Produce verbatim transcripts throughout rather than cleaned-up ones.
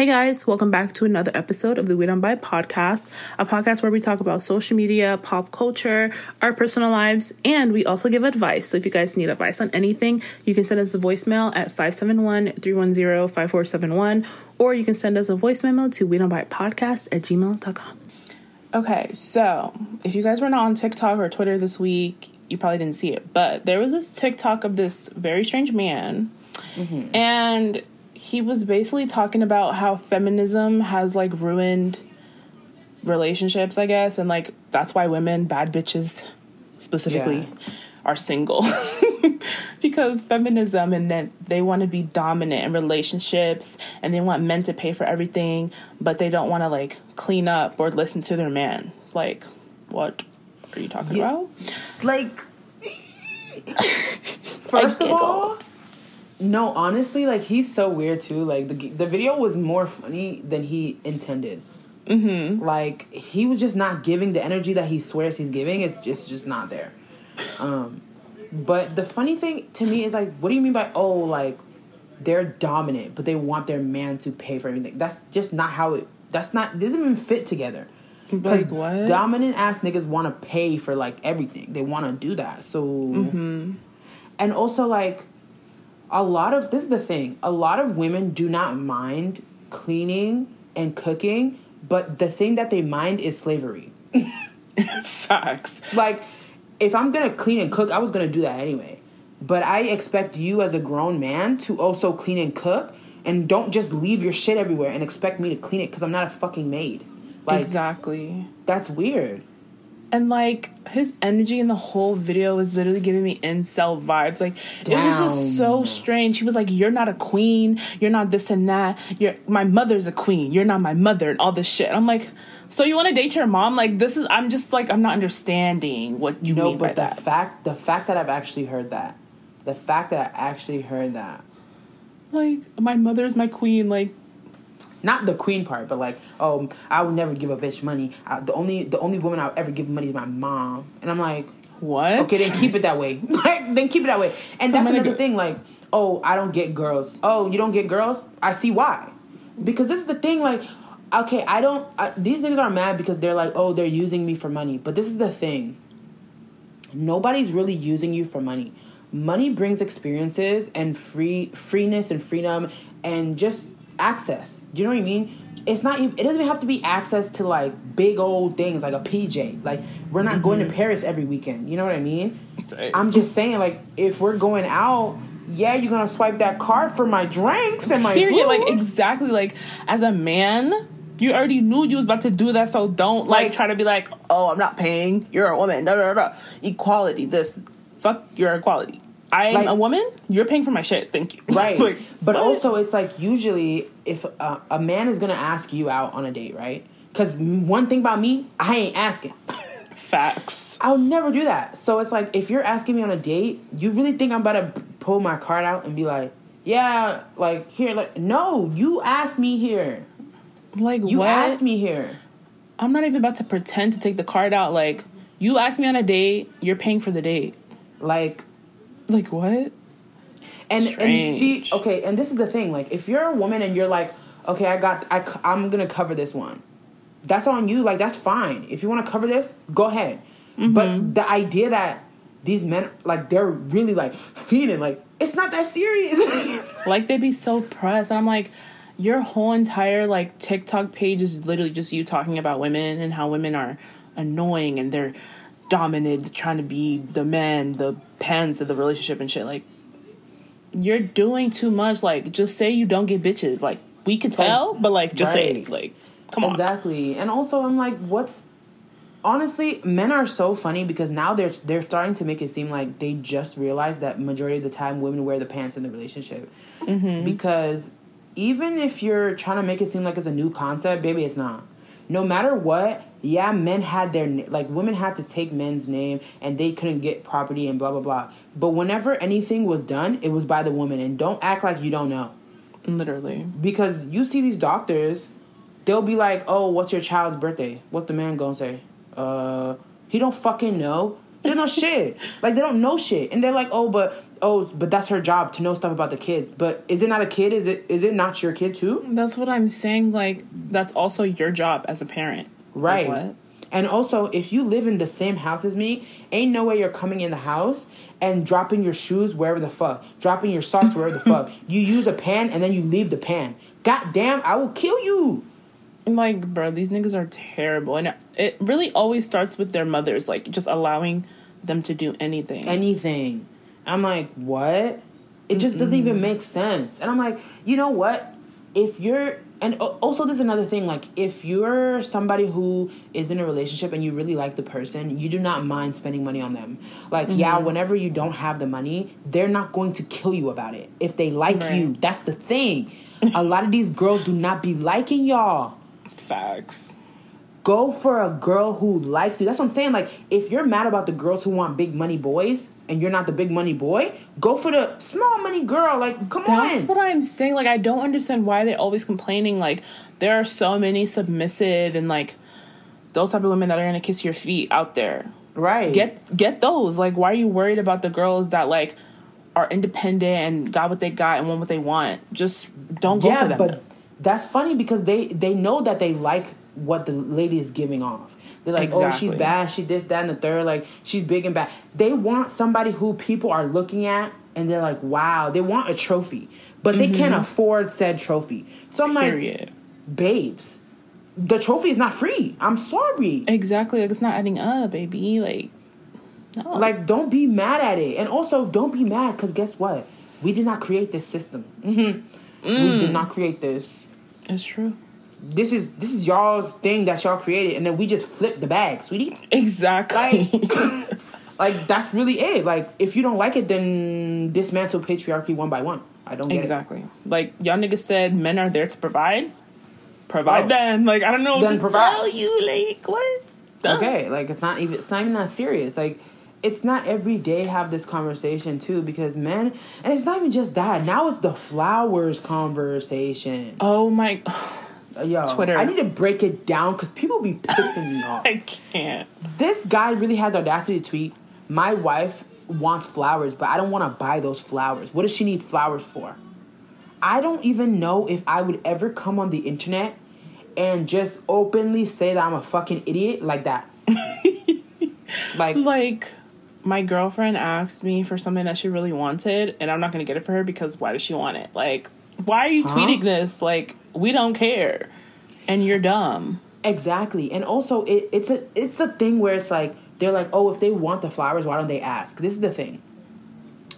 Hey guys, welcome back to another episode of the We Don't Buy podcast, a podcast where we talk about social media, pop culture, our personal lives, and we also give advice. So if you guys need advice on anything, you can send us a voicemail at five seven one, three one zero, five four seven one, or you can send us a voice memo to we don't buy podcast at gmail dot com. Okay, so if you guys were not on TikTok or Twitter this week, you probably didn't see it, but there was this TikTok of this very strange man, mm-hmm. and he was basically talking about how feminism has, like, ruined relationships, I guess. And, like, that's why women, bad bitches specifically, yeah. are single. Because feminism, and that they want to be dominant in relationships and they want men to pay for everything, but they don't want to, like, clean up or listen to their man. Like, what are you talking yeah. about? Like, first of all... No, honestly, like, he's so weird, too. Like, the the video was more funny than he intended. Mm-hmm. Like, he was just not giving the energy that he swears he's giving. It's just, just not there. Um, but the funny thing to me is, like, what do you mean by, oh, like, they're dominant, but they want their man to pay for everything? That's just not how it... That's not... It doesn't even fit together. Like, what? Dominant-ass niggas want to pay for, like, everything. They want to do that, so... Mm-hmm. And also, like... A lot of, this is the thing, a lot of women do not mind cleaning and cooking, but the thing that they mind is slavery. It sucks. Like, if I'm going to clean and cook, I was going to do that anyway. But I expect you as a grown man to also clean and cook, and don't just leave your shit everywhere and expect me to clean it because I'm not a fucking maid. Like, exactly. That's weird. And, like, his energy in the whole video was literally giving me incel vibes. Like, Damn. It was just so strange. He was like, you're not a queen. You're not this and that. You're My mother's a queen. You're not my mother, and all this shit. And I'm like, so you want to date your mom? Like, this is, I'm just, like, I'm not understanding what you no, mean by that. No, but the fact, the fact that I've actually heard that. The fact that I actually heard that. Like, my mother's my queen, like. Not the queen part, but like, oh, I would never give a bitch money. I, the only the only woman I'll ever give money is my mom. And I'm like, what? Okay, then keep it that way. Like, then keep it that way. And that's another go- thing. Like, oh, I don't get girls. Oh, you don't get girls? I see why. Because this is the thing. Like, okay, I don't. I, these niggas are mad because they're like, oh, they're using me for money. But this is the thing. Nobody's really using you for money. Money brings experiences and free freeness and freedom and just. Access. Do you know what I mean? It's not. It doesn't even have to be access to like big old things like a P J. Like we're not mm-hmm. going to Paris every weekend. You know what I mean? Dang. I'm just saying like if we're going out, yeah, you're gonna swipe that card for my drinks and my Period. food. Like exactly. Like as a man, you already knew you was about to do that, so don't like, like try to be like, oh, I'm not paying. You're a woman. No, no, no. Equality. This fuck your equality. I'm like, a woman, you're paying for my shit, thank you. Right. Like, but what? Also, it's like, usually, if a, a man is going to ask you out on a date, right? Because one thing about me, I ain't asking. Facts. I'll never do that. So it's like, if you're asking me on a date, you really think I'm about to pull my card out and be like, yeah, like, here, like, no, you asked me here. Like, you what? You asked me here. I'm not even about to pretend to take the card out. Like, you asked me on a date, you're paying for the date. Like... Like, what? And Strange. and see, okay, and this is the thing. Like, if you're a woman and you're like, okay, I got, I, I'm going to cover this one. That's on you. Like, that's fine. If you want to cover this, go ahead. Mm-hmm. But the idea that these men, like, they're really, like, feeding, like, it's not that serious. Like, they be so pressed. And I'm like, your whole entire, like, TikTok page is literally just you talking about women and how women are annoying and they're dominant, trying to be the man, the pants of the relationship and shit. Like, you're doing too much. Like, just say you don't get bitches. Like, we can tell, but like, just right. say, like, come on. Exactly. And also, I'm like, what's honestly, men are so funny because now they're they're starting to make it seem like they just realized that majority of the time women wear the pants in the relationship. Mm-hmm. Because even if you're trying to make it seem like it's a new concept, baby, it's not. No matter what, yeah, men had their, like, women had to take men's name and they couldn't get property and blah, blah, blah. But whenever anything was done, it was by the woman. And don't act like you don't know. Literally. Because you see these doctors, they'll be like, oh, what's your child's birthday? What the man gonna say? Uh, he don't fucking know. They don't know shit. Like, they don't know shit. And they're like, oh, but oh, but that's her job to know stuff about the kids. But is it not a kid? Is it is it not your kid too? That's what I'm saying. Like, that's also your job as a parent. Right. Like, what? And also, if you live in the same house as me, ain't no way you're coming in the house and dropping your shoes wherever the fuck, dropping your socks wherever the fuck. You use a pan and then you leave the pan. God damn, I will kill you. I'm like, bro, these niggas are terrible. And it really always starts with their mothers, like, just allowing them to do anything. Anything. I'm like, what? It just doesn't Mm-mm. even make sense. And I'm like, you know what? If you're... And also, there's another thing, like, if you're somebody who is in a relationship and you really like the person, you do not mind spending money on them. Like, mm-hmm. yeah, whenever you don't have the money, they're not going to kill you about it. If they like right. you, that's the thing. A lot of these girls do not be liking y'all. Facts. Go for a girl who likes you. That's what I'm saying. Like, if you're mad about the girls who want big money boys... and you're not the big money boy, go for the small money girl. Like, come That's on. That's what I'm saying. Like, I don't understand why they're always complaining. Like, there are so many submissive and, like, those type of women that are going to kiss your feet out there. Right. Get get those. Like, why are you worried about the girls that, like, are independent and got what they got and want what they want? Just don't go yeah, for them. Yeah, but that's funny because they, they know that they like what the lady is giving off. They're like, exactly. oh, she's bad, she this, that, and the third. Like, she's big and bad. They want somebody who people are looking at, and they're like, wow. They want a trophy. But mm-hmm. they can't afford said trophy. So I'm Period. like, babes, the trophy is not free. I'm sorry. Exactly. Like, it's not adding up, baby. Like, no. Like, don't be mad at it. And also, don't be mad, because guess what? We did not create this system. Mm-hmm. Mm. We did not create this. It's true. This is this is y'all's thing that y'all created, and then we just flip the bag, sweetie. Exactly. Like, like, that's really it. Like, if you don't like it, then dismantle patriarchy one by one. I don't get exactly. it. Exactly. Like, y'all niggas said men are there to provide. Provide oh. them. Like, I don't know what to provide. tell you. Like, what? Dumb. Okay. Like, it's not even it's not even that serious. Like, it's not every day have this conversation, too, because men... And it's not even just that. Now it's the flowers conversation. Oh, my... Yo, Twitter. I need to break it down because people be pissing me off. I can't. This guy really had the audacity to tweet, my wife wants flowers, but I don't want to buy those flowers. What does she need flowers for? I don't even know if I would ever come on the internet and just openly say that I'm a fucking idiot like that. like, like, my girlfriend asked me for something that she really wanted, and I'm not going to get it for her because why does she want it? Like, why are you huh? tweeting this? Like, we don't care, and you're dumb. Exactly. And also, it, it's a it's a thing where it's like, they're like, oh, if they want the flowers, why don't they ask? This is the thing.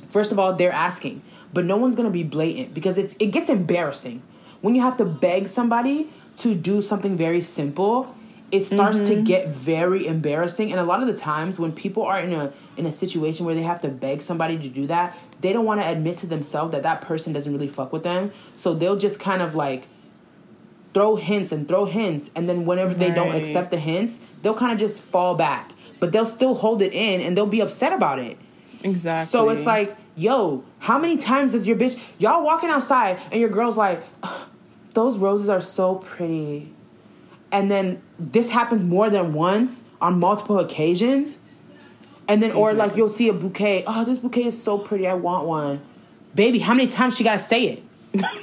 First of all, they're asking, but no one's going to be blatant because it's, it gets embarrassing. When you have to beg somebody to do something very simple, it starts mm-hmm. to get very embarrassing. And a lot of the times when people are in a in a situation where they have to beg somebody to do that, they don't want to admit to themselves that that person doesn't really fuck with them. So they'll just kind of like... throw hints and throw hints, and then whenever right. they don't accept the hints, they'll kind of just fall back. But they'll still hold it in, and they'll be upset about it. Exactly. So it's like, yo, how many times does your bitch... Y'all walking outside, and your girl's like, those roses are so pretty. And then this happens more than once on multiple occasions. And then, exactly. or like, you'll see a bouquet. Oh, this bouquet is so pretty. I want one. Baby, how many times she got to say it?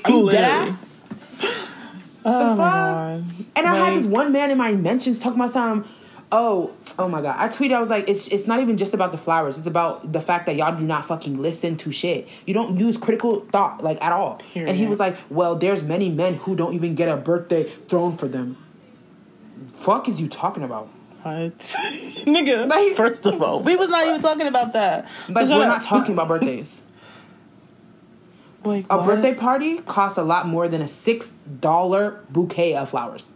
Are you dead ass? Oh, my God. And like, I had this one man in my mentions talking about some, oh, oh, my God. I tweeted, I was like, it's it's not even just about the flowers. It's about the fact that y'all do not fucking listen to shit. You don't use critical thought, like, at all. Period. And he was like, well, there's many men who don't even get a birthday thrown for them. Fuck is you talking about? What? Nigga, like, first of all, we was not even talking about that. Like, so we're not talking about birthdays. Like, a what? Birthday party costs a lot more than a six dollar bouquet of flowers.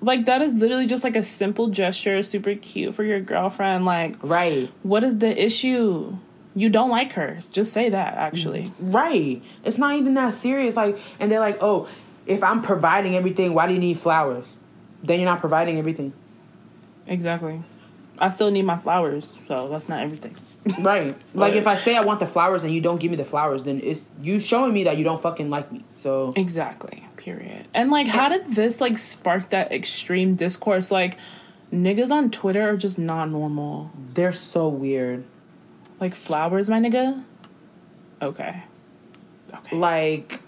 Like, that is literally just, like, a simple gesture, super cute for your girlfriend. Like, right. What is the issue? You don't like her. Just say that, actually. Right. It's not even that serious. Like, and they're like, oh, if I'm providing everything, why do you need flowers? Then you're not providing everything. Exactly. I still need my flowers, so that's not everything. Right. Like, if I say I want the flowers and you don't give me the flowers, then it's you showing me that you don't fucking like me, so... Exactly. Period. And, like, how did this, like, spark that extreme discourse? Like, niggas on Twitter are just not normal. They're so weird. Like, flowers, my nigga? Okay. Okay. Like,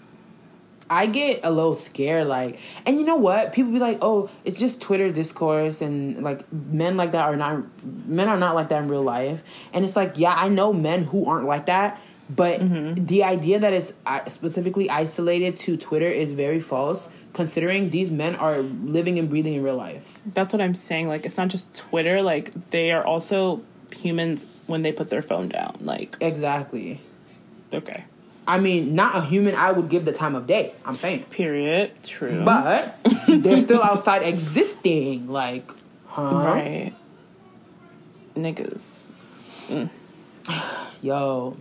I get a little scared, like, and you know what? People be like, oh, it's just Twitter discourse, and, like, men like that are not, men are not like that in real life. And it's like, yeah, I know men who aren't like that, but mm-hmm. the idea that it's specifically isolated to Twitter is very false, considering these men are living and breathing in real life. That's what I'm saying. Like, it's not just Twitter. Like, they are also humans when they put their phone down. Like, exactly. Okay. I mean, not a human I would give the time of day, I'm saying. Period. True. But they're still outside existing, like, huh? Right. Niggas. Mm. Yo.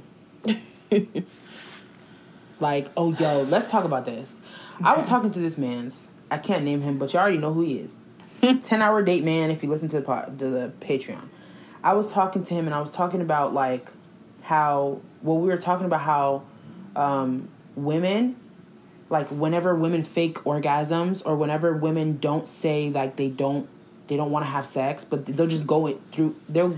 Like, oh, yo, let's talk about this. Okay. I was talking to this man's. I can't name him, but you already know who he is. ten-hour date man, if you listen to the, pod, to the Patreon. I was talking to him, and I was talking about, like, how... Well, we were talking about how... Um, women, like, whenever women fake orgasms or whenever women don't say, like, they don't they don't want to have sex, but they'll just go it through they'll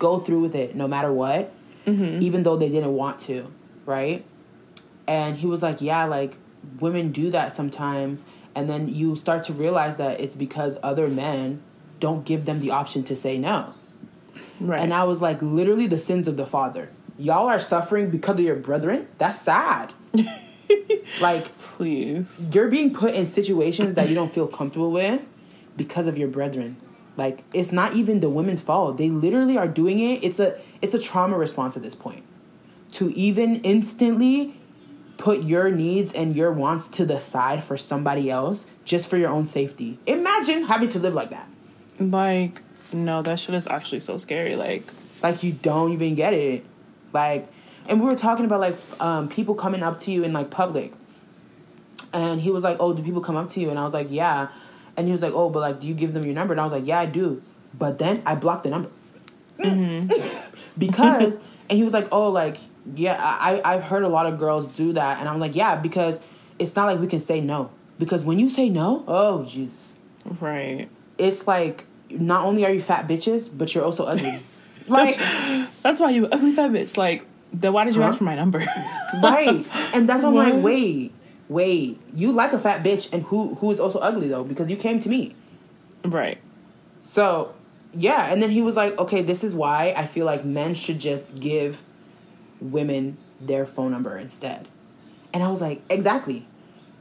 go through with it no matter what, mm-hmm. even though they didn't want to, right? And he was like, yeah, like, women do that sometimes, and then you start to realize that it's because other men don't give them the option to say no, right? And I was like, literally the sins of the father. Y'all are suffering because of your brethren? That's sad. Like, please. You're being put in situations that you don't feel comfortable with because of your brethren. Like, it's not even the women's fault. They literally are doing it. It's a it's a trauma response at this point. To even instantly put your needs and your wants to the side for somebody else just for your own safety. Imagine having to live like that. Like, no, that shit is actually so scary. Like, like you don't even get it. Like, and we were talking about, like, um, people coming up to you in, like, public. And he was like, oh, do people come up to you? And I was like, yeah. And he was like, oh, but, like, do you give them your number? And I was like, yeah, I do. But then I blocked the number. Mm-hmm. Because, and he was like, oh, like, yeah, I, I've heard a lot of girls do that. And I'm like, yeah, because it's not like we can say no. Because when you say no, oh, Jesus. Right. It's like, not only are you fat bitches, but you're also ugly. Like, that's why you ugly fat bitch. Like, then why did you huh? ask for my number? Right. And that's why I'm like, wait, wait. You like a fat bitch and who who is also ugly, though, because you came to me. Right. So, yeah. And then he was like, okay, this is why I feel like men should just give women their phone number instead. And I was like, exactly.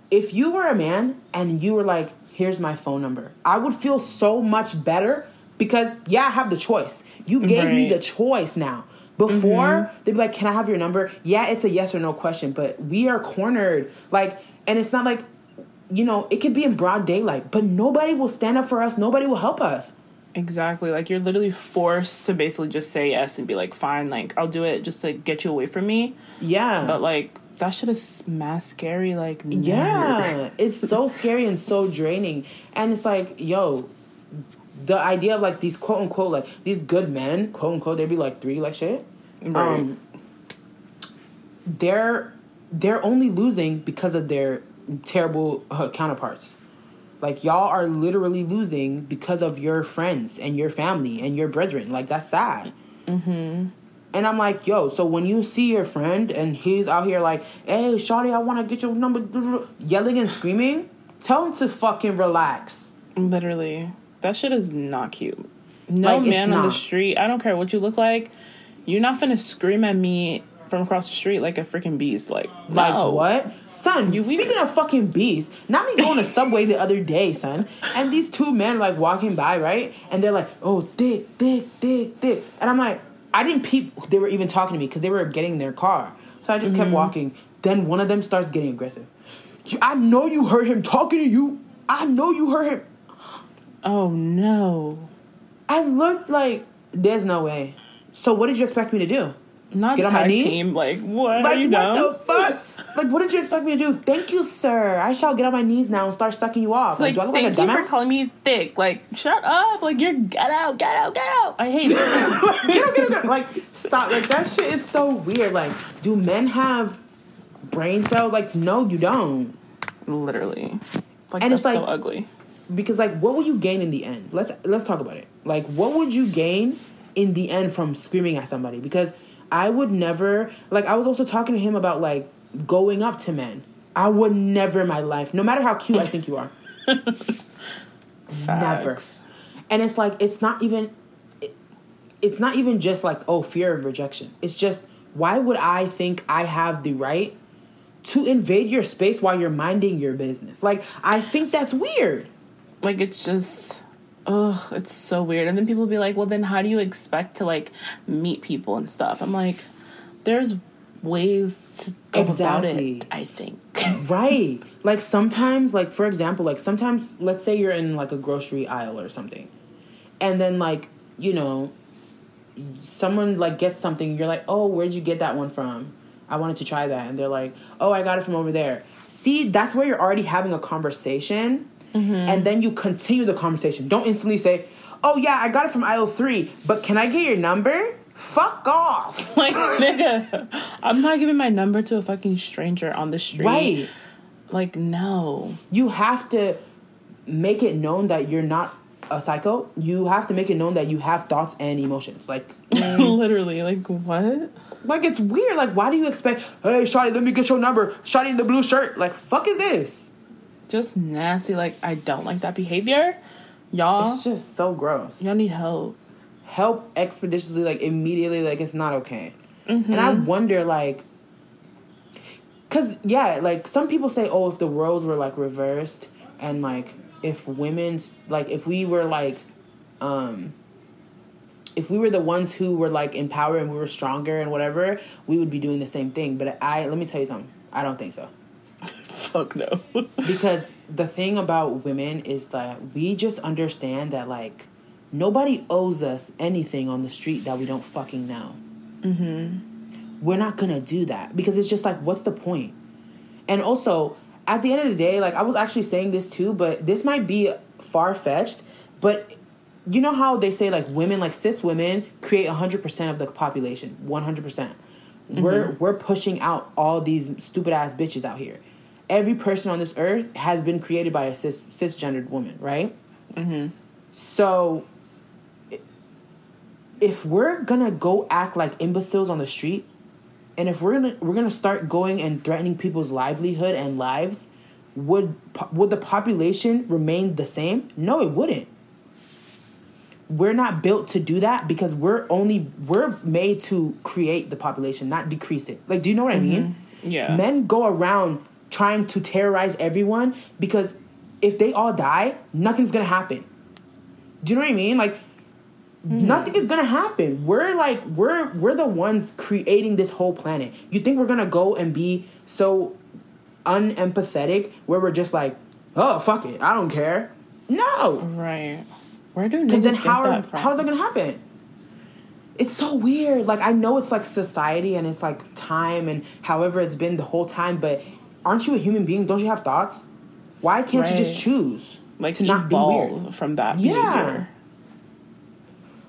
If you were a man and you were like, here's my phone number, I would feel so much better. Because, yeah, I have the choice. You gave right. me the choice now. Before, mm-hmm. they'd be like, can I have your number? Yeah, it's a yes or no question, but we are cornered. Like, and it's not like, you know, it could be in broad daylight, but nobody will stand up for us. Nobody will help us. Exactly. Like, you're literally forced to basically just say yes and be like, fine, like, I'll do it just to get you away from me. Yeah. But, like, that shit is mass scary. Like, nerd. Yeah. It's so scary and so draining. And it's like, yo... The idea of, like, these quote-unquote, like, these good men, quote-unquote, they'd be, like, three, like, shit. Right. Um, they're, they're only losing because of their terrible uh, counterparts. Like, y'all are literally losing because of your friends and your family and your brethren. Like, that's sad. Mm-hmm. And I'm like, yo, so when you see your friend and he's out here like, hey, shawty, I want to get your number, yelling and screaming, tell him to fucking relax. Literally. That shit is not cute. No, like, man on the street, I don't care what you look like, you're not finna scream at me from across the street like a freaking beast. Like, like no. What? Son, you speaking weird. Of fucking beasts, not me going to Subway the other day, son. And these two men, like, walking by, right? And they're like, oh, thick, thick, thick, thick. And I'm like, I didn't peep they were even talking to me because they were getting in their car. So I just mm-hmm. kept walking. Then one of them starts getting aggressive. I know you heard him talking to you. I know you heard him. Oh, no. I looked like, there's no way. So what did you expect me to do? Not get on my knees? Team. Like, what? Like, you what know? The fuck? Like, what did you expect me to do? Thank you, sir. I shall get on my knees now and start sucking you off. Like, like do I look thank like a dumbass? Thank you for calling me thick. Like, shut up. Like, you're get out, get out, get out. I hate it. Get out, get out, get out. Like, stop. Like, that shit is so weird. Like, do men have brain cells? Like, no, you don't. Literally. Like, and that's it's like, so ugly. Because, like, what will you gain in the end? Let's let's talk about it. Like, what would you gain in the end from screaming at somebody? Because I would never, like, I was also talking to him about, like, going up to men. I would never in my life, no matter how cute I think you are. Never. And it's like, it's not even, it, it's not even just like, oh, fear of rejection. It's just, why would I think I have the right to invade your space while you're minding your business? Like, I think that's weird. Like, it's just, ugh, it's so weird. And then people be like, well, then how do you expect to, like, meet people and stuff? I'm like, there's ways to go exactly. about it, I think. Right. Like, sometimes, like, for example, like, sometimes, let's say you're in, like, a grocery aisle or something. And then, like, you know, someone, like, gets something. You're like, oh, where'd you get that one from? I wanted to try that. And they're like, oh, I got it from over there. See, that's where you're already having a conversation. Mm-hmm. And then you continue the conversation. Don't instantly say, oh, yeah, I got it from aisle three, but can I get your number? Fuck off. Like, nigga, I'm not giving my number to a fucking stranger on the street. Right. Like, no. You have to make it known that you're not a psycho. You have to make it known that you have thoughts and emotions. Like, literally, like, what? Like, it's weird. Like, why do you expect, hey, shawty, let me get your number. Shawty in the blue shirt. Like, fuck is this? Just nasty. Like, I don't like that behavior. Y'all. It's just so gross. Y'all need help. Help expeditiously, like, immediately, like, it's not okay. Mm-hmm. And I wonder, like, because, yeah, like, some people say, oh, if the roles were, like, reversed and, like, if women's, like, if we were, like, um, if we were the ones who were, like, in power and we were stronger and whatever, we would be doing the same thing. But I, let me tell you something. I don't think so. Fuck no. Because the thing about women is that we just understand that, like, nobody owes us anything on the street that we don't fucking know. Mm-hmm. We're not gonna do that because it's just like, what's the point? And also, at the end of the day, like, I was actually saying this too, but this might be far-fetched, but you know how they say, like, women, like, cis women create one hundred percent of the population, one hundred percent. Mm-hmm. We're, we're pushing out all these stupid-ass bitches out here. Every person on this earth has been created by a cis, cisgendered woman, right? Mm-hmm. So if we're gonna go act like imbeciles on the street, and if we're gonna we're gonna start going and threatening people's livelihood and lives, would would the population remain the same? No, it wouldn't. We're not built to do that because we're only we're made to create the population, not decrease it. Like, do you know what mm-hmm. I mean? Yeah. Men go around trying to terrorize everyone because if they all die, nothing's gonna happen. Do you know what I mean? Like. Mm-hmm. Nothing is gonna happen. We're like we're we're the ones creating this whole planet. You think we're gonna go and be so unempathetic where we're just like, oh, fuck it, I don't care? No, right? Where do niggas then how get that from? How is that gonna happen? It's so weird. Like, I know it's like society and it's like time and however it's been the whole time, but aren't you a human being? Don't you have thoughts? Why can't right. you just choose like to not be weird from that? Yeah. Behavior.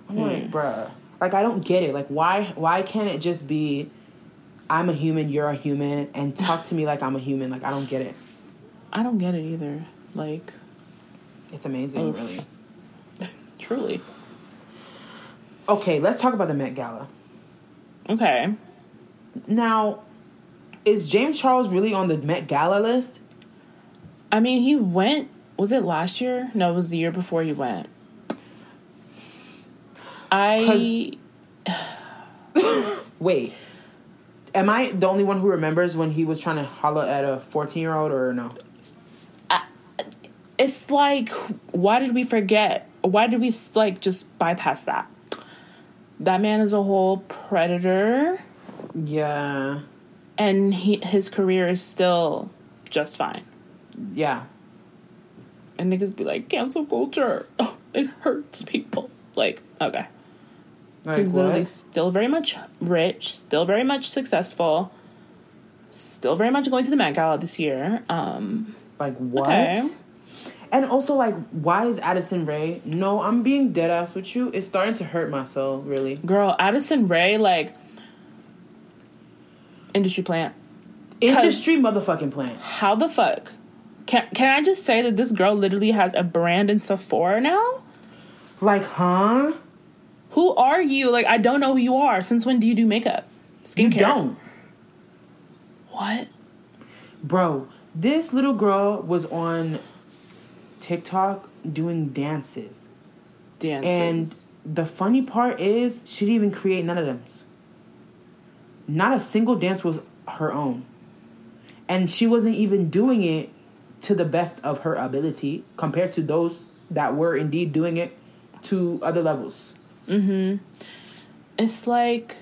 I'm like, bruh. Like, I don't get it. Like, why why can't it just be I'm a human, you're a human, and talk to me like I'm a human? Like, I don't get it. I don't get it either. Like, it's amazing, oof. Really. Truly. Okay, let's talk about the Met Gala. Okay. Now, is James Charles really on the Met Gala list? I mean, he went, was it last year? No, it was the year before he went. I wait. Am I the only one who remembers when he was trying to holler at a fourteen-year-old or no? I, it's like, why did we forget? Why did we like just bypass that? That man is a whole predator. Yeah. And he his career is still just fine. Yeah. And niggas be like, cancel culture. Oh, it hurts people. Like, okay. He's like, literally still very much rich, still very much successful, still very much going to the Met Gala this year. Um, like, what? Okay. And also, like, why is Addison Rae? No, I'm being dead ass with you. It's starting to hurt my soul, really. Girl, Addison Rae, like, industry plant. Industry motherfucking plant. How the fuck? Can, can I just say that this girl literally has a brand in Sephora now? Like, huh? Who are you? Like, I don't know who you are. Since when do you do makeup? Skincare. You don't. What? Bro, this little girl was on TikTok doing dances. Dances. And the funny part is she didn't even create none of them. Not a single dance was her own. And she wasn't even doing it to the best of her ability compared to those that were indeed doing it to other levels. Mm-hmm. It's like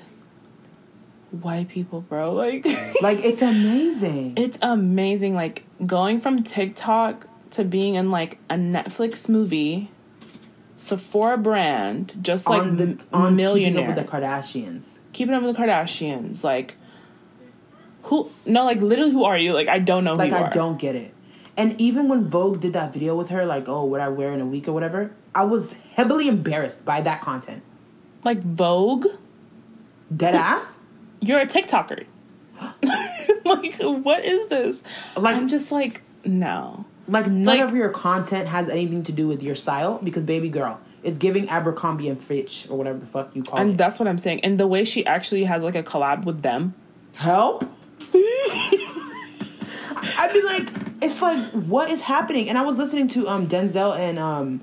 white people, bro. Like, like it's amazing. It's amazing. Like, going from TikTok to being in, like, a Netflix movie, Sephora brand, just on like the on millionaire. Keeping Up with the Kardashians. Keeping Up with the Kardashians. Like, who? No, like, literally, who are you? Like, I don't know who like, you I are. Like, I don't get it. And even when Vogue did that video with her, like, oh, what I wear in a week or whatever, I was heavily embarrassed by that content. Like, Vogue? Dead ass? You're a TikToker. Like, what is this? Like, I'm just like, no. Like, none like, of your content has anything to do with your style because, baby girl, it's giving Abercrombie and Fitch or whatever the fuck you call and it. And that's what I'm saying. And the way she actually has, like, a collab with them. Help? I'd be like... It's like, what is happening? And I was listening to um, Denzel and um,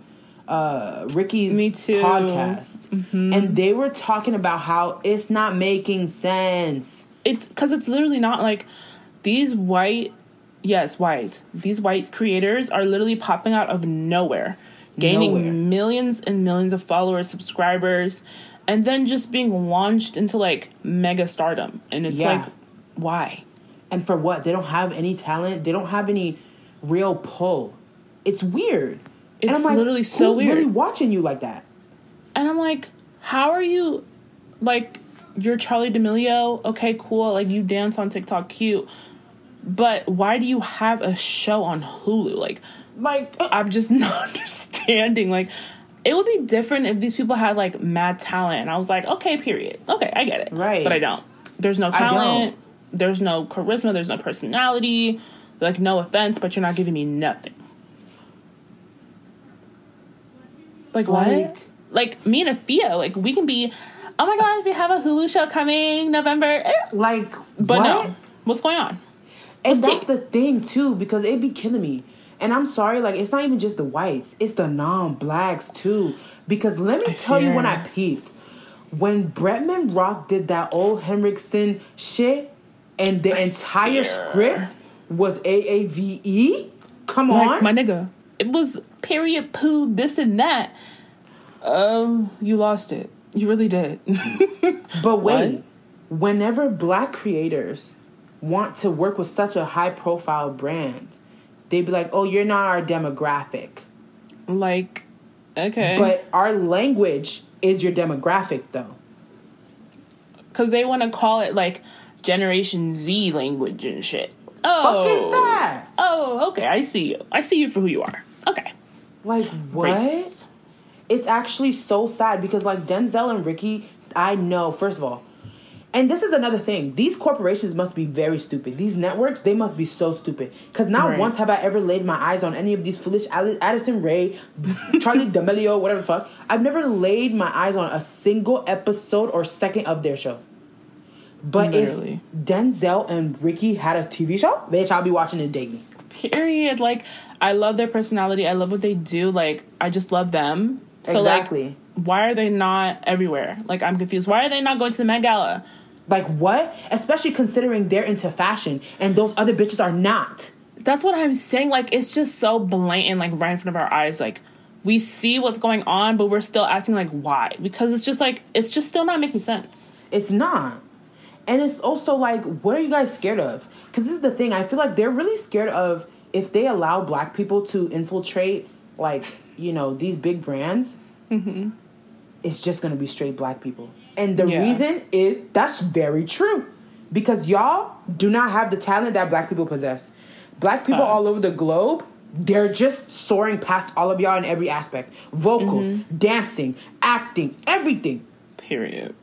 uh, Ricky's Me too. podcast. Mm-hmm. And they were talking about how it's not making sense. It's because it's literally not like these white, yes, white. These white creators are literally popping out of nowhere, gaining nowhere. millions and millions of followers, subscribers, and then just being launched into like mega stardom. And it's yeah. like, why? And for what? They don't have any talent. They don't have any real pull. It's weird. It's and I'm like, literally so who's weird. Really watching you like that. And I'm like, how are you? Like, you're Charlie D'Amelio. Okay, cool. Like, you dance on TikTok, cute. But why do you have a show on Hulu? Like, like uh, I'm just not understanding. Like, it would be different if these people had like mad talent. And I was like, okay, period. Okay, I get it. Right. But I don't. There's no talent. There's no charisma. There's no personality. Like, no offense, but you're not giving me nothing. Like, what? Like, like me and Afia, like, we can be, oh, my gosh, we have a Hulu show coming November. Like, But what? no. What's going on? And What's that's t- the thing, too, because it'd be killing me. And I'm sorry, like, it's not even just the whites. It's the non-blacks, too. Because let me I tell fear. you when I peeped. When Bretman Rock did that old Henriksen shit, and the entire script was A A V E? Come like, on. My nigga. It was period, poo, this and that. Um, you lost it. You really did. But wait. What? Whenever black creators want to work with such a high-profile brand, they'd be like, oh, you're not our demographic. Like, okay. But our language is your demographic, though. Because they want to call it, like... Generation Z language and shit. Oh, fuck is that? Oh, okay. I see you. I see you for who you are. Okay. Like, what? Racist. It's actually so sad because, like, Denzel and Ricky, I know, first of all, and this is another thing. These corporations must be very stupid. These networks, they must be so stupid. Because not right. once have I ever laid my eyes on any of these foolish Addison Rae, Charlie D'Amelio, whatever the fuck. I've never laid my eyes on a single episode or second of their show. But Literally. if Denzel and Ricky had a T V show, bitch, I'll be watching it daily. Period. Like, I love their personality. I love what they do. Like, I just love them. So, exactly. Like, why are they not everywhere? Like, I'm confused. Why are they not going to the Met Gala? Like, what? Especially considering they're into fashion and those other bitches are not. That's what I'm saying. Like, it's just so blatant, like, right in front of our eyes. Like, we see what's going on, but we're still asking, like, why? Because it's just, like, it's just still not making sense. It's not. And it's also like, what are you guys scared of? Because this is the thing. I feel like they're really scared of if they allow black people to infiltrate, like, you know, these big brands, mm-hmm. it's just going to be straight black people. And the yeah. reason is that's very true. Because y'all do not have the talent that black people possess. Black people Pugs. all over the globe, they're just soaring past all of y'all in every aspect. Vocals, mm-hmm. dancing, acting, everything. Period.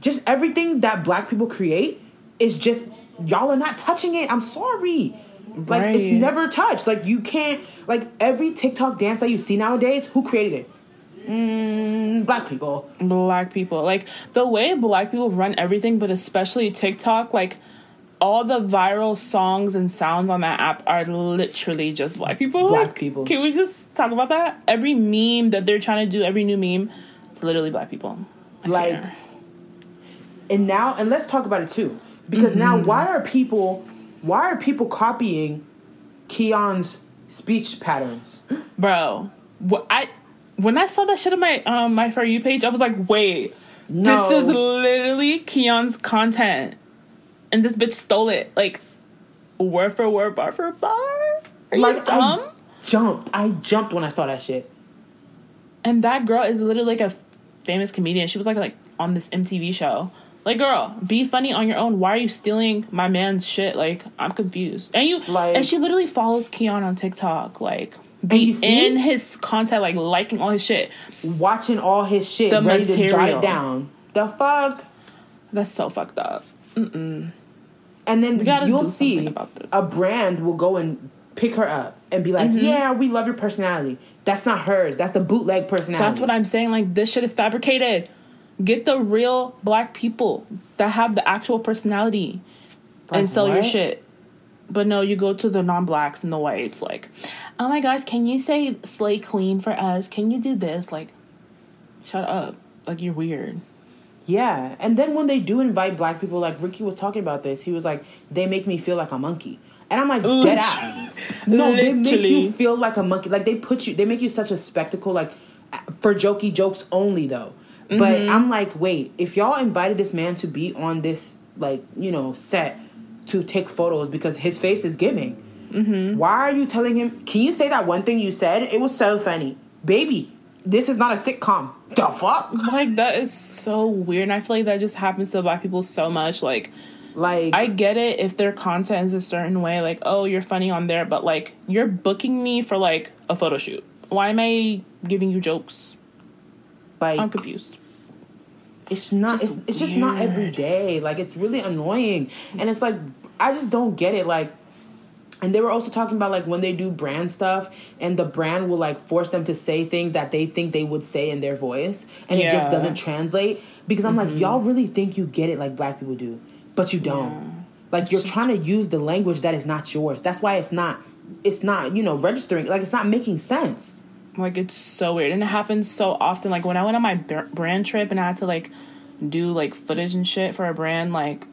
Just everything that black people create is just, y'all are not touching it. I'm sorry. Like, right. it's never touched. Like, you can't, like, every TikTok dance that you see nowadays, who created it? Mm, black people. Black people. Like, the way black people run everything, but especially TikTok, like, all the viral songs and sounds on that app are literally just black people. Black like, people. Can we just talk about that? Every meme that they're trying to do, every new meme, it's literally black people. I like, care. and now, and let's talk about it, too. Because mm-hmm. now, why are people, why are people copying Keon's speech patterns? Bro, wh- I... When I saw that shit on my um, my For You page, I was like, wait, no. This is literally Keon's content. And this bitch stole it. Like, word for word, bar for bar? Are like, you dumb? I jumped. I jumped when I saw that shit. And that girl is literally like a famous comedian. She was like, like on this M T V show. Like, girl, be funny on your own. Why are you stealing my man's shit? Like, I'm confused. And you like, and she literally follows Keon on TikTok. Like... Be in his content, like, liking all his shit. Watching all his shit. The ready material. To jot it down. The fuck? That's so fucked up. Mm-mm. And then you'll see about this. A brand will go and pick her up and be like, mm-hmm. yeah, we love your personality. That's not hers. That's the bootleg personality. That's what I'm saying. Like, this shit is fabricated. Get the real black people that have the actual personality like, and sell what? Your shit. But no, you go to the non-blacks and the whites, like, oh my gosh, can you say slay clean for us? Can you do this? Like, shut up. Like, you're weird. Yeah. And then when they do invite black people, like, Ricky was talking about this. He was like, they make me feel like a monkey. And I'm like, dead ass. No, they make you feel like a monkey. Like, they put you, they make you such a spectacle, like, for jokey jokes only, though. Mm-hmm. But I'm like, wait, if y'all invited this man to be on this, like, you know, set... to take photos because his face is giving. Mm-hmm. Why are you telling him, can you say that one thing you said? It was so funny. Baby, this is not a sitcom. The fuck? Like, that is so weird. And I feel like that just happens to black people so much. Like, like I get it if their content is a certain way. Like, oh, you're funny on there. But, like, you're booking me for, like, a photo shoot. Why am I giving you jokes? Like, I'm confused. It's not. Just it's, it's just not every day. Like, it's really annoying. And it's like, I just don't get it. Like, and they were also talking about, like, when they do brand stuff and the brand will, like, force them to say things that they think they would say in their voice. And yeah. It just doesn't translate. Because I'm mm-hmm. like, y'all really think you get it like black people do. But you don't. Yeah. Like, it's you're just... trying to use the language that is not yours. That's why it's not, it's not, you know, registering. Like, it's not making sense. Like, it's so weird. And it happens so often. Like, when I went on my b- brand trip and I had to, like, do, like, footage and shit for a brand, like,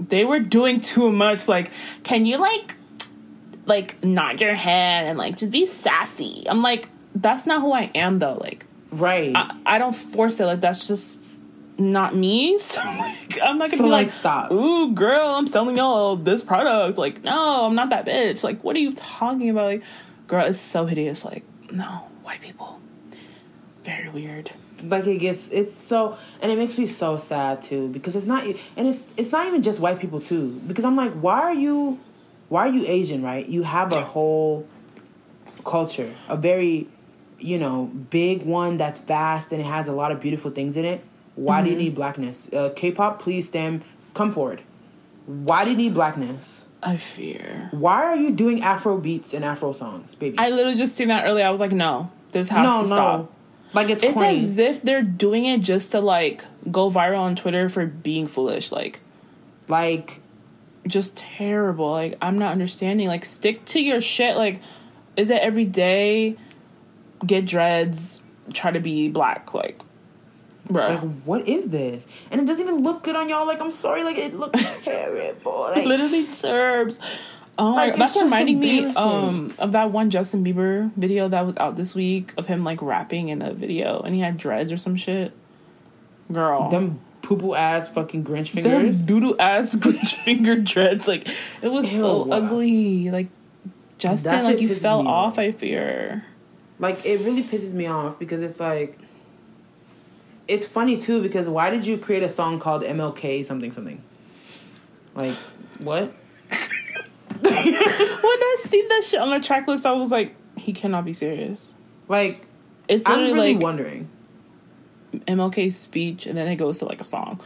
they were doing too much. Like, can you, like, like, nod your head and, like, just be sassy? I'm like, that's not who I am, though. Like, right. I, I don't force it. Like, that's just not me. So, like, I'm not going to so, be like, like, stop. Ooh, girl, I'm selling y'all this product. Like, no, I'm not that bitch. Like, what are you talking about? Like, girl, it's so hideous. Like, no. White people, very weird. Like, it gets, it's so, and it makes me so sad too, because it's not, and it's it's not even just white people too, because I'm like, why are you, why are you Asian, right? You have a whole culture, a very, you know, big one that's vast and it has a lot of beautiful things in it. Why mm-hmm. do you need blackness? Uh, K-pop, please stand, come forward. Why do you need blackness? I fear. Why are you doing Afro beats and Afro songs, baby? I literally just seen that earlier. I was like, no, this has no, to no. stop. Like, it's It's corny. As if they're doing it just to, like, go viral on Twitter for being foolish. Like, like, just terrible. Like, I'm not understanding. Like, stick to your shit. Like, is it every day? Get dreads. Try to be black. Like, bruh. Like, what is this? And it doesn't even look good on y'all. Like, I'm sorry. Like, it looks terrible. Like, literally terrible. Oh, like, my, that's reminding me um, of that one Justin Bieber video that was out this week of him, like, rapping in a video. And he had dreads or some shit. Girl. Them poo-poo-ass fucking Grinch fingers. Them doodoo-ass Grinch finger dreads. Like, it was ew, so wow. ugly. Like, Justin, like, you fell off, off, I fear. Like, it really pisses me off because it's like... It's funny, too, because why did you create a song called M L K something something? Like, what? When I seen that shit on the track list, I was like, he cannot be serious. Like, it's I'm really like, wondering. M L K's speech, and then it goes to, like, a song.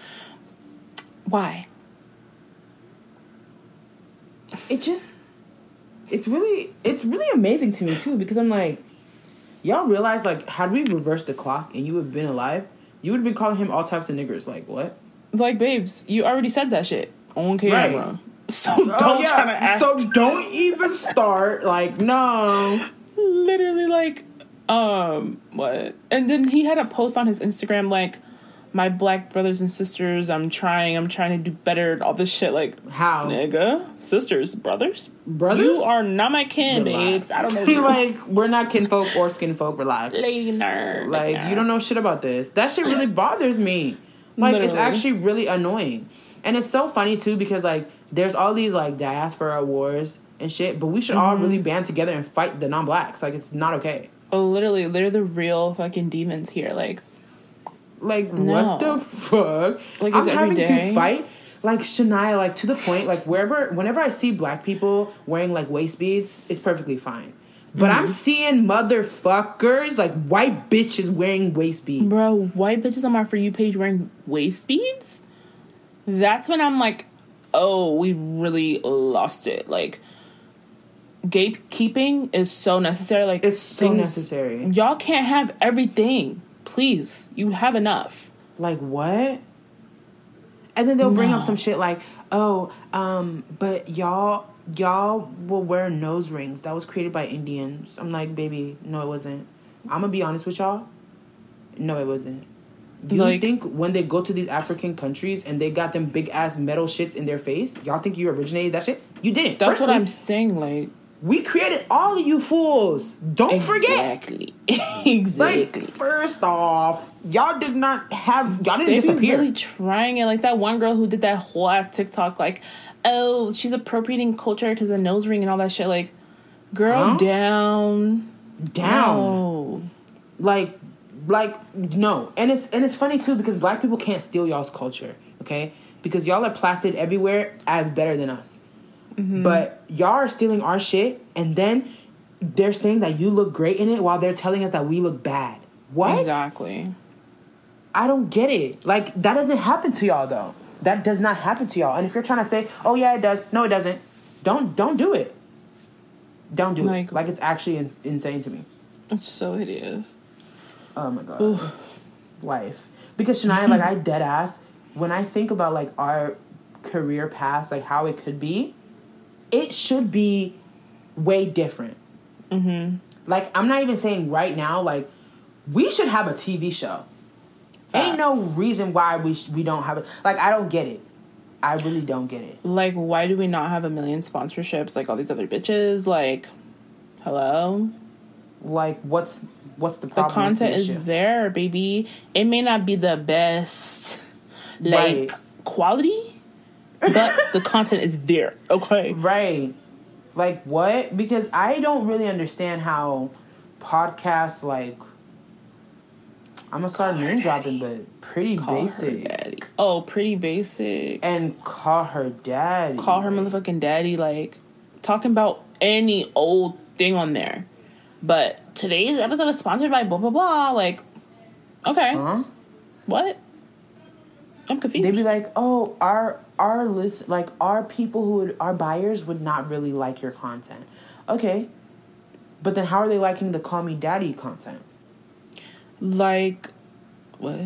Why? It just... It's really... It's really amazing to me, too, because I'm like... Y'all realize, like, had we reversed the clock and you would have been alive, you would have been calling him all types of niggers. Like, what? Like, babes, you already said that shit on camera. Right. So don't oh, yeah. try to act. So don't even start. Like, no. Literally, like, um, what? And then he had a post on his Instagram, like, my black brothers and sisters, I'm trying, I'm trying to do better, all this shit, like, how? Nigga, sisters, brothers? Brothers? You are not my kin, babes. I don't know you. Like, we're not kinfolk or skinfolk, relax. Later. Like, Later. You don't know shit about this. That shit really bothers me. Like, literally. It's actually really annoying. And it's so funny, too, because, like, there's all these, like, diaspora wars and shit, but we should mm-hmm. all really band together and fight the non-blacks. Like, it's not okay. Oh, literally, they're the real fucking demons here, like... Like, no. What the fuck? Like, I'm having day? to fight, like, Shania, like, to the point, like, wherever, whenever I see black people wearing, like, waist beads, it's perfectly fine. But mm-hmm. I'm seeing motherfuckers, like, white bitches wearing waist beads. Bro, white bitches on my For You page wearing waist beads? That's when I'm like, oh, we really lost it. Like, gatekeeping is so necessary. Like, it's so things, necessary. Y'all can't have everything. Please, you have enough. Like, what? And then they'll no. bring up some shit like, oh, um, but y'all, y'all will wear nose rings. That was created by Indians. I'm like, baby, no, it wasn't. I'm gonna be honest with y'all. No, it wasn't. You like, think when they go to these African countries and they got them big ass metal shits in their face, y'all think you originated that shit? You didn't. That's Firstly, what I'm saying, like. We created all of you fools. Don't exactly. forget. Exactly. Like, first off, y'all did not have... Y'all didn't they disappear. They really trying it. Like, that one girl who did that whole ass TikTok, like, oh, she's appropriating culture because of the nose ring and all that shit. Like, girl, huh? down. Down. No. Like, like, no. And it's and it's funny, too, because black people can't steal y'all's culture, okay? Because y'all are plastered everywhere as better than us. Mm-hmm. But y'all are stealing our shit, and then they're saying that you look great in it while they're telling us that we look bad. What? Exactly. I don't get it. Like, that doesn't happen to y'all, though. That does not happen to y'all. And if you're trying to say, oh, yeah, it does. No, it doesn't. Don't don't do it. Don't do like, it. Like, it's actually in- insane to me. It's so hideous. Oh, my God. Oof. Life. Because Shania, like, I dead ass, when I think about, like, our career path, like, how it could be, it should be way different. Mm-hmm. Like, I'm not even saying right now, like, we should have a T V show. Facts. Ain't no reason why we sh- we don't have it. Like, I don't get it. I really don't get it. Like, why do we not have a million sponsorships like all these other bitches? Like, hello? Like, what's what's the problem? The content is there, baby. It may not be the best, like, right. quality, but the content is there, okay? Right. Like, what? Because I don't really understand how podcasts, like... I'm going to start name-dropping, but pretty call basic. Oh, pretty basic. And call her daddy. Call her motherfucking daddy, like... Talking about any old thing on there. But today's episode is sponsored by blah, blah, blah. Like, okay. Huh? What? I'm confused. They'd be like, oh, our... Our list, like our people who would, our buyers would not really like your content. Okay. But then how are they liking the Call Me Daddy content? Like, what?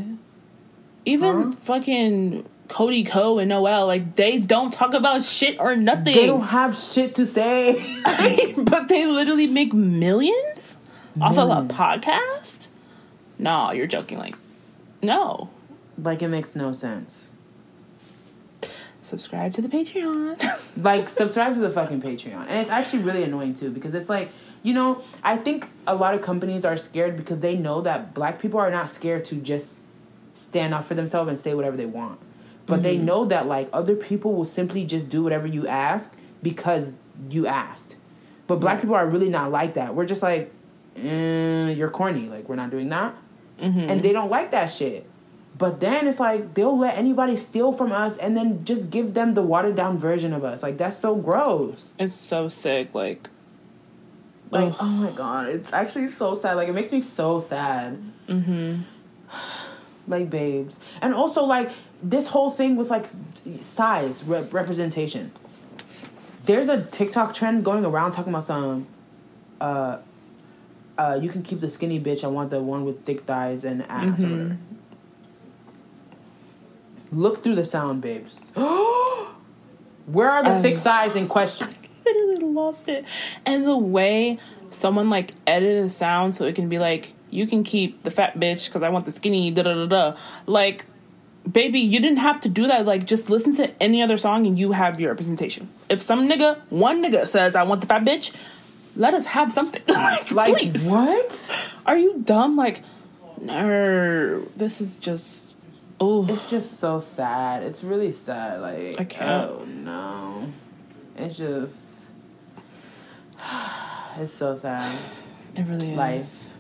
Even huh? fucking Cody Ko and Noel, like, they don't talk about shit or nothing. They don't have shit to say. But they literally make millions mm. off of a podcast? No, you're joking. Like, no. Like, it makes no sense. Subscribe to the Patreon. Like, subscribe to the fucking Patreon. And it's actually really annoying, too, because it's like, you know, I think a lot of companies are scared because they know that black people are not scared to just stand up for themselves and say whatever they want. But mm-hmm. they know that, like, other people will simply just do whatever you ask because you asked. But black right. people are really not like that. We're just like, eh, you're corny. Like, we're not doing that. Mm-hmm. And they don't like that shit. But then it's like, they'll let anybody steal from us and then just give them the watered-down version of us. Like, that's so gross. It's so sick, like... Like, ugh. Oh my God, it's actually so sad. Like, it makes me so sad. Mm-hmm. Like, babes. And also, like, this whole thing with, like, size, re- representation. There's a TikTok trend going around talking about some... Uh, uh, you can keep the skinny bitch. I want the one with thick thighs and ass. Mm-hmm. Or whatever. Look through the sound, babes. Where are the um, thick thighs in question? I literally lost it. And the way someone, like, edited the sound so it can be like, you can keep the fat bitch because I want the skinny, da-da-da-da. Like, baby, you didn't have to do that. Like, just listen to any other song and you have your representation. If some nigga, one nigga says, I want the fat bitch, let us have something. like, like please. What? Are you dumb? Like, no, this is just... Ooh. It's just so sad. It's really sad. Like, I can't. Oh no. It's just. It's so sad. It really Life. Is.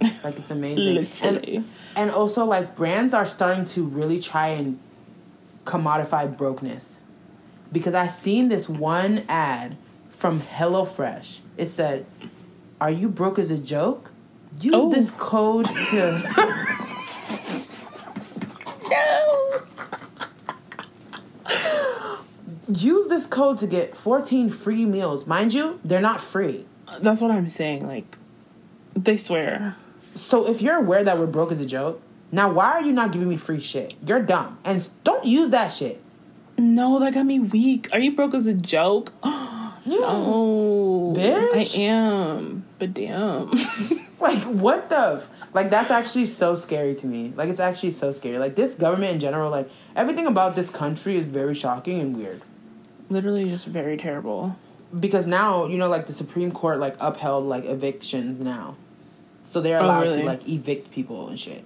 Life. Like, it's amazing. Literally. And, and also, like, brands are starting to really try and commodify brokenness. Because I seen this one ad from HelloFresh. It said, "Are you broke as a joke? Use oh. this code to." No. Use this code to get fourteen free meals. Mind you, they're not free. That's what I'm saying. Like, they swear. So if you're aware that we're broke as a joke, now why are you not giving me free shit? You're dumb. And don't use that shit. No, that got me weak. Are you broke as a joke? Yeah. No. Bitch. I am. But damn. Like, what the... F- Like, that's actually so scary to me. Like, it's actually so scary. Like, this government in general, like, everything about this country is very shocking and weird. Literally just very terrible. Because now, you know, like, the Supreme Court, like, upheld, like, evictions now. So they're allowed oh, really? to, like, evict people and shit.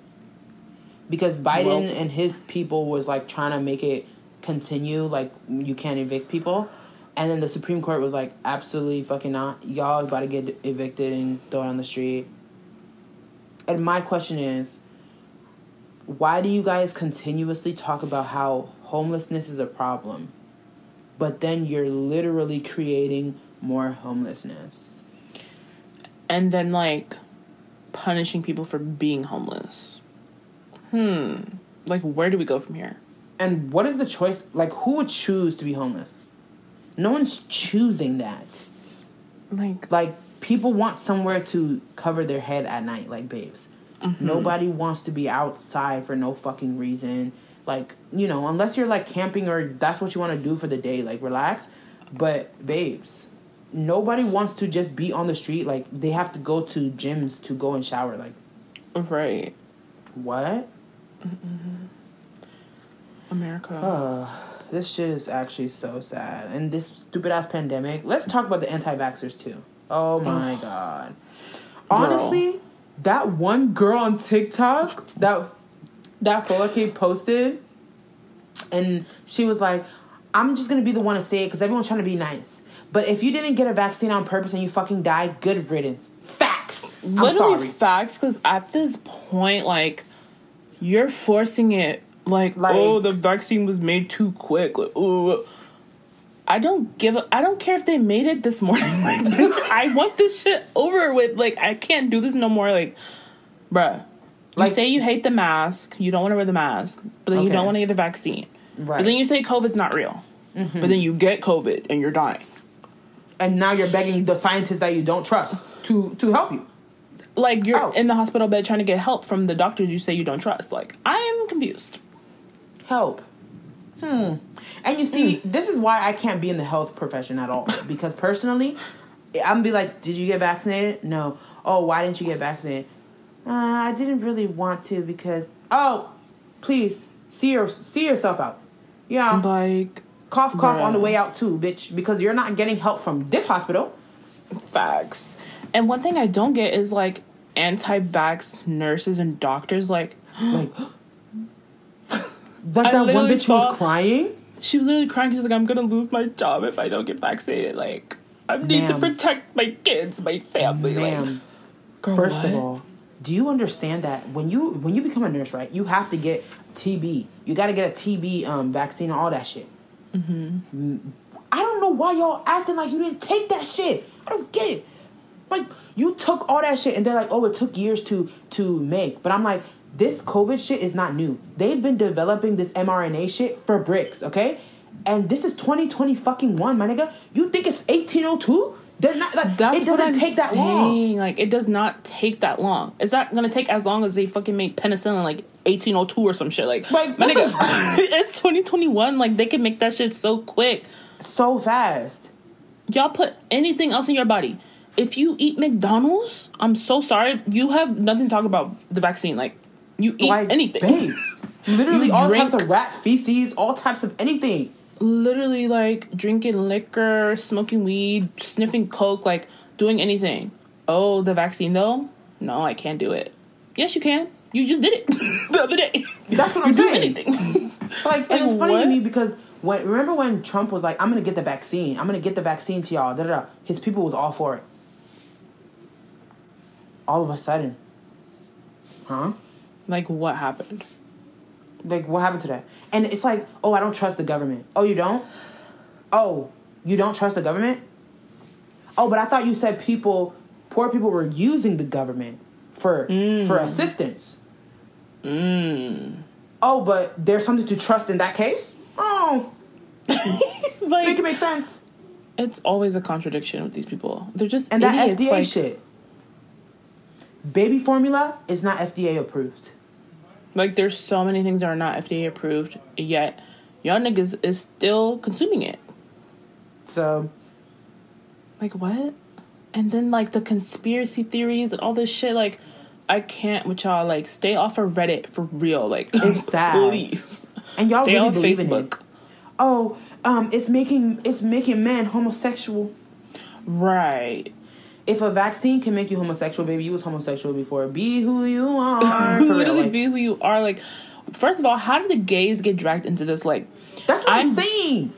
Because Biden well, and his people was, like, trying to make it continue, like, you can't evict people. And then the Supreme Court was like, absolutely fucking not. Y'all about to get evicted and thrown on the street. And my question is, why do you guys continuously talk about how homelessness is a problem, but then you're literally creating more homelessness? And then, like, punishing people for being homeless. Hmm. Like, where do we go from here? And what is the choice? Like, who would choose to be homeless? No one's choosing that. Like... Like... People want somewhere to cover their head at night, like, babes. Mm-hmm. Nobody wants to be outside for no fucking reason. Like, you know, unless you're, like, camping or that's what you want to do for the day. Like, relax. But, babes, nobody wants to just be on the street. Like, they have to go to gyms to go and shower. Like, right. What? Mm-mm. America. Uh, this shit is actually so sad. And this stupid-ass pandemic. Let's talk about the anti-vaxxers, too. Oh, my God. Honestly, girl. That one girl on TikTok that that Fola K posted, and she was like, I'm just going to be the one to say it because everyone's trying to be nice. But if you didn't get a vaccine on purpose and you fucking die, good riddance. Facts. I'm Literally sorry. facts, because at this point, like, you're forcing it. Like, like, oh, the vaccine was made too quick. Like, oh. I don't give a... I don't care if they made it this morning. Like, bitch, I want this shit over with. Like, I can't do this no more. Like, bruh. You like, say you hate the mask. You don't want to wear the mask. But then okay. you don't want to get a vaccine. Right. But then you say COVID's not real. Mm-hmm. But then you get COVID and you're dying. And now you're begging the scientists that you don't trust to, to help you. Like, you're oh. in the hospital bed trying to get help from the doctors you say you don't trust. Like, I am confused. Help. Hmm. And you see, mm. this is why I can't be in the health profession at all. Because personally, I'm gonna be like, did you get vaccinated? No. Oh, why didn't you get vaccinated? Uh, I didn't really want to because... Oh, please, see your, see yourself out. Yeah. Like... Cough, cough yeah. on the way out too, bitch. Because you're not getting help from this hospital. Facts. And one thing I don't get is, like, anti-vax nurses and doctors, like... like... That, that one bitch saw, was crying? She was literally crying. She was like, I'm going to lose my job if I don't get vaccinated. Like, I need Ma'am. to protect my kids, my family. Ma'am. Like, girl, First what? of all, do you understand that when you when you become a nurse, right, you have to get T B. You got to get a T B um, vaccine and all that shit. Mm-hmm. I don't know why y'all acting like you didn't take that shit. I don't get it. Like, you took all that shit, and they're like, oh, it took years to to make. But I'm like... This COVID shit is not new. They've been developing this mRNA shit for bricks, okay? And this is twenty twenty fucking one, my nigga. You think it's eighteen oh two? They're not, like, That's it doesn't take saying. that long. Like, it does not take that long. It's not going to take as long as they fucking made penicillin, like, eighteen oh two or some shit. Like, like my nigga, it's twenty twenty-one. Like, they can make that shit so quick. So fast. Y'all put anything else in your body. If you eat McDonald's, I'm so sorry, you have nothing to talk about the vaccine. Like, you eat like, anything. Babes. Literally all drink. types of rat feces, all types of anything. Literally, like, drinking liquor, smoking weed, sniffing coke, like, doing anything. Oh, the vaccine, though? No, I can't do it. Yes, you can. You just did it the other day. That's what I'm you saying. Do anything. Like, and it's funny what? to me because, when, remember when Trump was like, I'm going to get the vaccine. I'm going to get the vaccine to y'all. Da, da, da. His people was all for it. All of a sudden. Huh? Like, what happened? Like, what happened to that? And it's like, oh, I don't trust the government. Oh, you don't? Oh, you don't trust the government? Oh, but I thought you said people, poor people were using the government for mm. for assistance. Mm. Oh, but there's something to trust in that case? Oh. Like, make it make sense. It's always a contradiction with these people. They're just and idiots. And that F D A like, shit. Baby formula is not F D A approved. Like, there's so many things that are not F D A approved, yet y'all niggas is still consuming it. So. Like, what? And then, like, the conspiracy theories and all this shit, like, I can't with y'all. Like, stay off of Reddit for real. Like, it's sad. Please. And y'all stay really on believe Facebook. In it. Oh, um, it's making, it's making men homosexual. Right. If a vaccine can make you homosexual, baby, you was homosexual before. Be who you are. Literally be who you are. Like, first of all, how did the gays get dragged into this? Like, that's what I'm, I'm saying.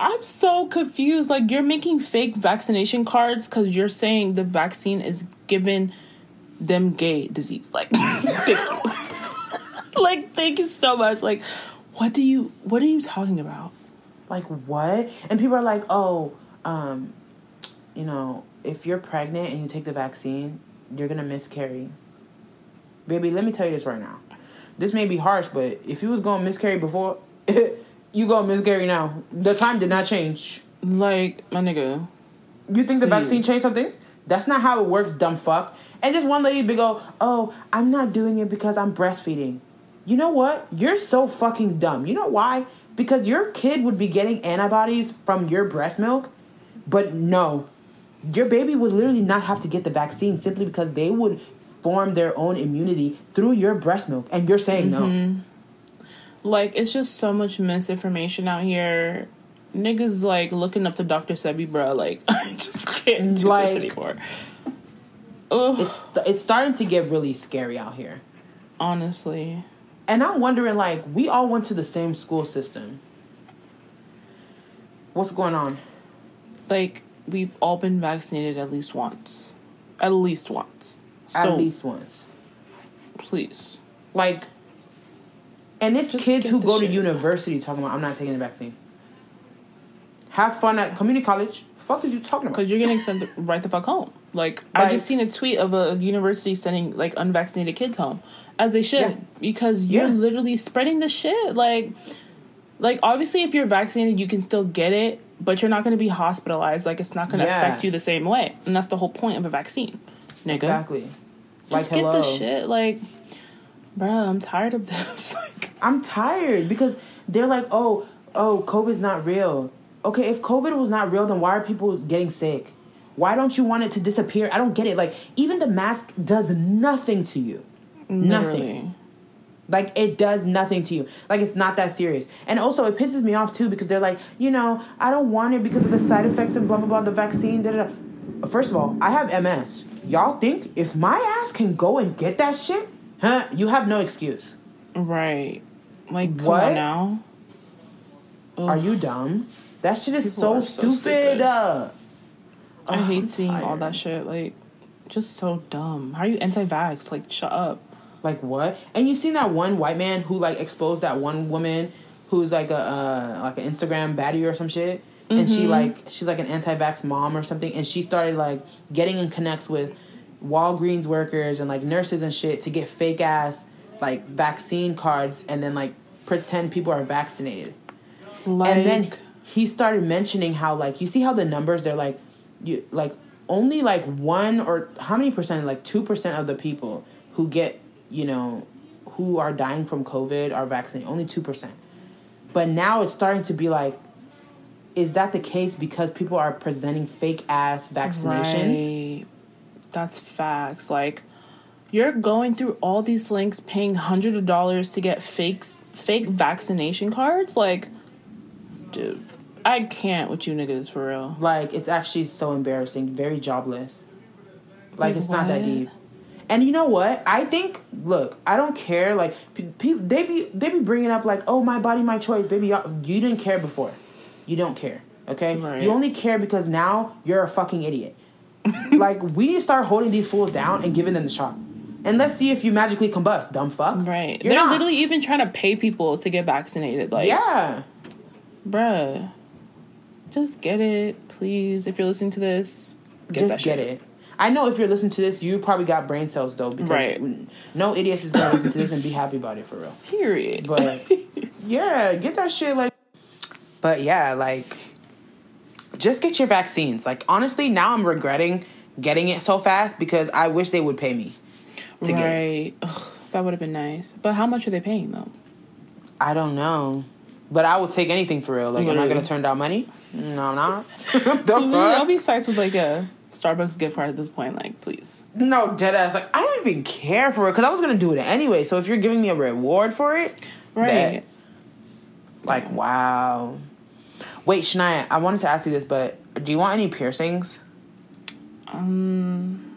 I'm so confused. Like, you're making fake vaccination cards because you're saying the vaccine is giving them gay disease. Like, thank you. Like, thank you so much. Like, what do you, what are you talking about? Like, what? And people are like, oh, um, you know, if you're pregnant and you take the vaccine, you're going to miscarry. Baby, let me tell you this right now. This may be harsh, but if you was going to miscarry before, you going to miscarry now. The time did not change. Like, my nigga. You think please. The vaccine changed something? That's not how it works, dumb fuck. And just one lady be go, oh, I'm not doing it because I'm breastfeeding. You know what? You're so fucking dumb. You know why? Because your kid would be getting antibodies from your breast milk, but no. Your baby would literally not have to get the vaccine simply because they would form their own immunity through your breast milk. And you're saying mm-hmm. no. Like, it's just so much misinformation out here. Niggas, like, looking up to Doctor Sebi, bro. Like, I just can't do like, this anymore. Ugh. It's it's starting to get really scary out here. Honestly. And I'm wondering, like, we all went to the same school system. What's going on? Like... We've all been vaccinated at least once. At least once. So, at least once. Please. Like, and it's just kids who go shit. to university talking about, I'm not taking the vaccine. Have fun at community college. Fuck is you talking about? Because you're getting sent right the fuck home. Like, like, I just seen a tweet of a university sending, like, unvaccinated kids home. As they should. Yeah. Because you're yeah. literally spreading the shit. Like, like, obviously, if you're vaccinated, you can still get it. But you're not going to be hospitalized. Like, it's not going to yeah. affect you the same way. And that's the whole point of a vaccine, nigga. Exactly. Like, just get hello. the shit. Like, bro, I'm tired of this. Like, I'm tired because they're like, oh, oh, COVID's not real. Okay, if COVID was not real, then why are people getting sick? Why don't you want it to disappear? I don't get it. Like, even the mask does nothing to you. Literally. Nothing. Like, it does nothing to you. Like, it's not that serious. And also, it pisses me off, too, because they're like, you know, I don't want it because of the side effects and blah, blah, blah, the vaccine, da, da, da. First of all, I have M S. Y'all think if my ass can go and get that shit, huh? You have no excuse. Right. Like, come what? on now. Ugh. Are you dumb? That shit is so, so stupid. Uh, I oh, hate I'm seeing tired. all that shit. Like, just so dumb. How are you anti-vax? Like, shut up. Like, what? And you seen that one white man who, like, exposed that one woman who's, like, a uh, like an Instagram baddie or some shit. Mm-hmm. And she, like, she's, like, an anti-vax mom or something. And she started, like, getting in connects with Walgreens workers and, like, nurses and shit to get fake-ass, like, vaccine cards and then, like, pretend people are vaccinated. Like... And then he started mentioning how, like, you see how the numbers, they're, like, you, like, only, like, one or how many percent, like, two percent of the people who get, you know, who are dying from COVID are vaccinated, only two percent. But now it's starting to be like, is that the case because people are presenting fake-ass vaccinations? Right. That's facts. Like, you're going through all these links, paying hundreds of dollars to get fake, fake vaccination cards? Like, dude, I can't with you niggas, for real. Like, it's actually so embarrassing. Very jobless. Like, Wait, it's what? Not that deep. And you know what? I think, look, I don't care. Like, pe- pe- they be they be bringing up, like, oh, my body, my choice. Baby, y'all, you didn't care before. You don't care, okay? Right. You only care because now you're a fucking idiot. Like, we need to start holding these fools down and giving them the shot. And let's see if you magically combust, dumb fuck. Right. You're They're not. Literally even trying to pay people to get vaccinated. Like, yeah. Bruh. Just get it, please. If you're listening to this, get Just that shit. Just get it. I know if you're listening to this, you probably got brain cells, though. Because right. No idiots is going to listen to this and be happy about it, for real. Period. But, yeah, get that shit, like... But, yeah, like, just get your vaccines. Like, honestly, now I'm regretting getting it so fast because I wish they would pay me to right. get it. Ugh, that would have been nice. But how much are they paying, though? I don't know. But I will take anything, for real. Like, Literally. I'm not going to turn down money. No, I'm not. I'll be psyched with, like, a Starbucks gift card at this point. Like, please. No, deadass. Like, I don't even care for it because I was going to do it anyway. So if you're giving me a reward for it, right. That, like, yeah. Wow. Wait, Shania, I wanted to ask you this, but do you want any piercings? Um,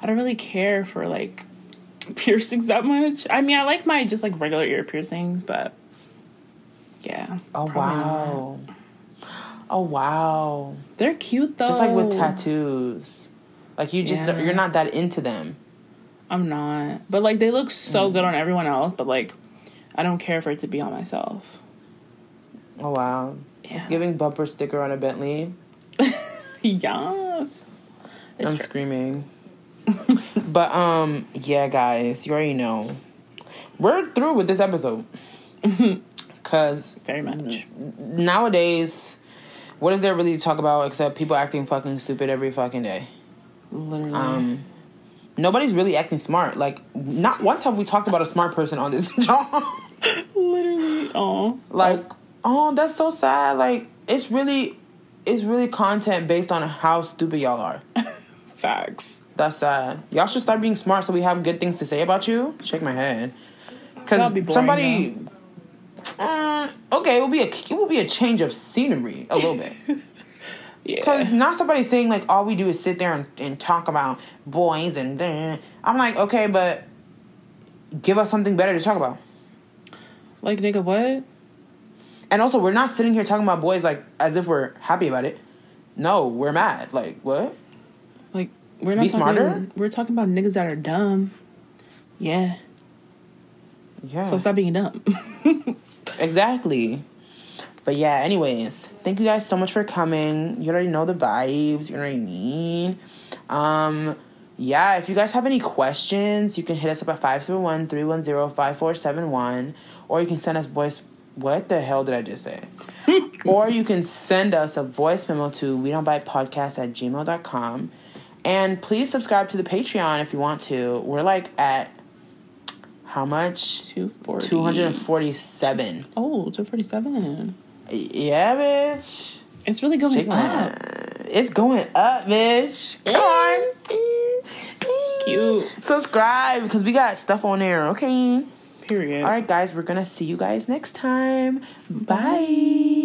I don't really care for, like, piercings that much. I mean, I like my just, like, regular ear piercings, but, yeah. Oh, wow. Not. Oh, wow. They're cute, though. Just, like, with tattoos. Like, you just, yeah. you're not that into them. I'm not. But, like, they look so mm. good on everyone else, but, like, I don't care for it to be on myself. Oh, wow. Yeah. It's giving bumper sticker on a Bentley. Yes. It's I'm true. Screaming. But, um, yeah, guys, you already know. We're through with this episode. Because... Very much. Nowadays, what is there really to talk about except people acting fucking stupid every fucking day? Literally. Um... Nobody's really acting smart. Like, not once have we talked about a smart person on this job. Literally. Oh. Like, oh, that's so sad. Like, it's really, it's really content based on how stupid y'all are. Facts. That's sad. Y'all should start being smart so we have good things to say about you. Shake my head. Because somebody, uh, okay, it will be a, it will be a change of scenery a little bit. Because yeah. not somebody saying, like, all we do is sit there and, and talk about boys and then I'm like, okay, but give us something better to talk about. Like, nigga, what? And also, we're not sitting here talking about boys, like, as if we're happy about it. No, we're mad. Like, what? Like, we're not Be talking... smarter? We're talking about niggas that are dumb. Yeah. Yeah. So stop being dumb. Exactly. But yeah, anyways, thank you guys so much for coming. You already know the vibes. You already need. Um, yeah, if you guys have any questions, you can hit us up at five seven one, three one zero, five four seven one. Or you can send us voice... What the hell did I just say? Or you can send us a voice memo to we don't bite podcast at gmail dot com. And please subscribe to the Patreon if you want to. We're like at... How much? two forty. two forty-seven. Oh, two forty-seven. Yeah, bitch. It's really going Chicken. up. It's going up, bitch. Come on. Cute. Subscribe, because we got stuff on there, okay? Period. All right, guys. We're going to see you guys next time. Bye. Bye.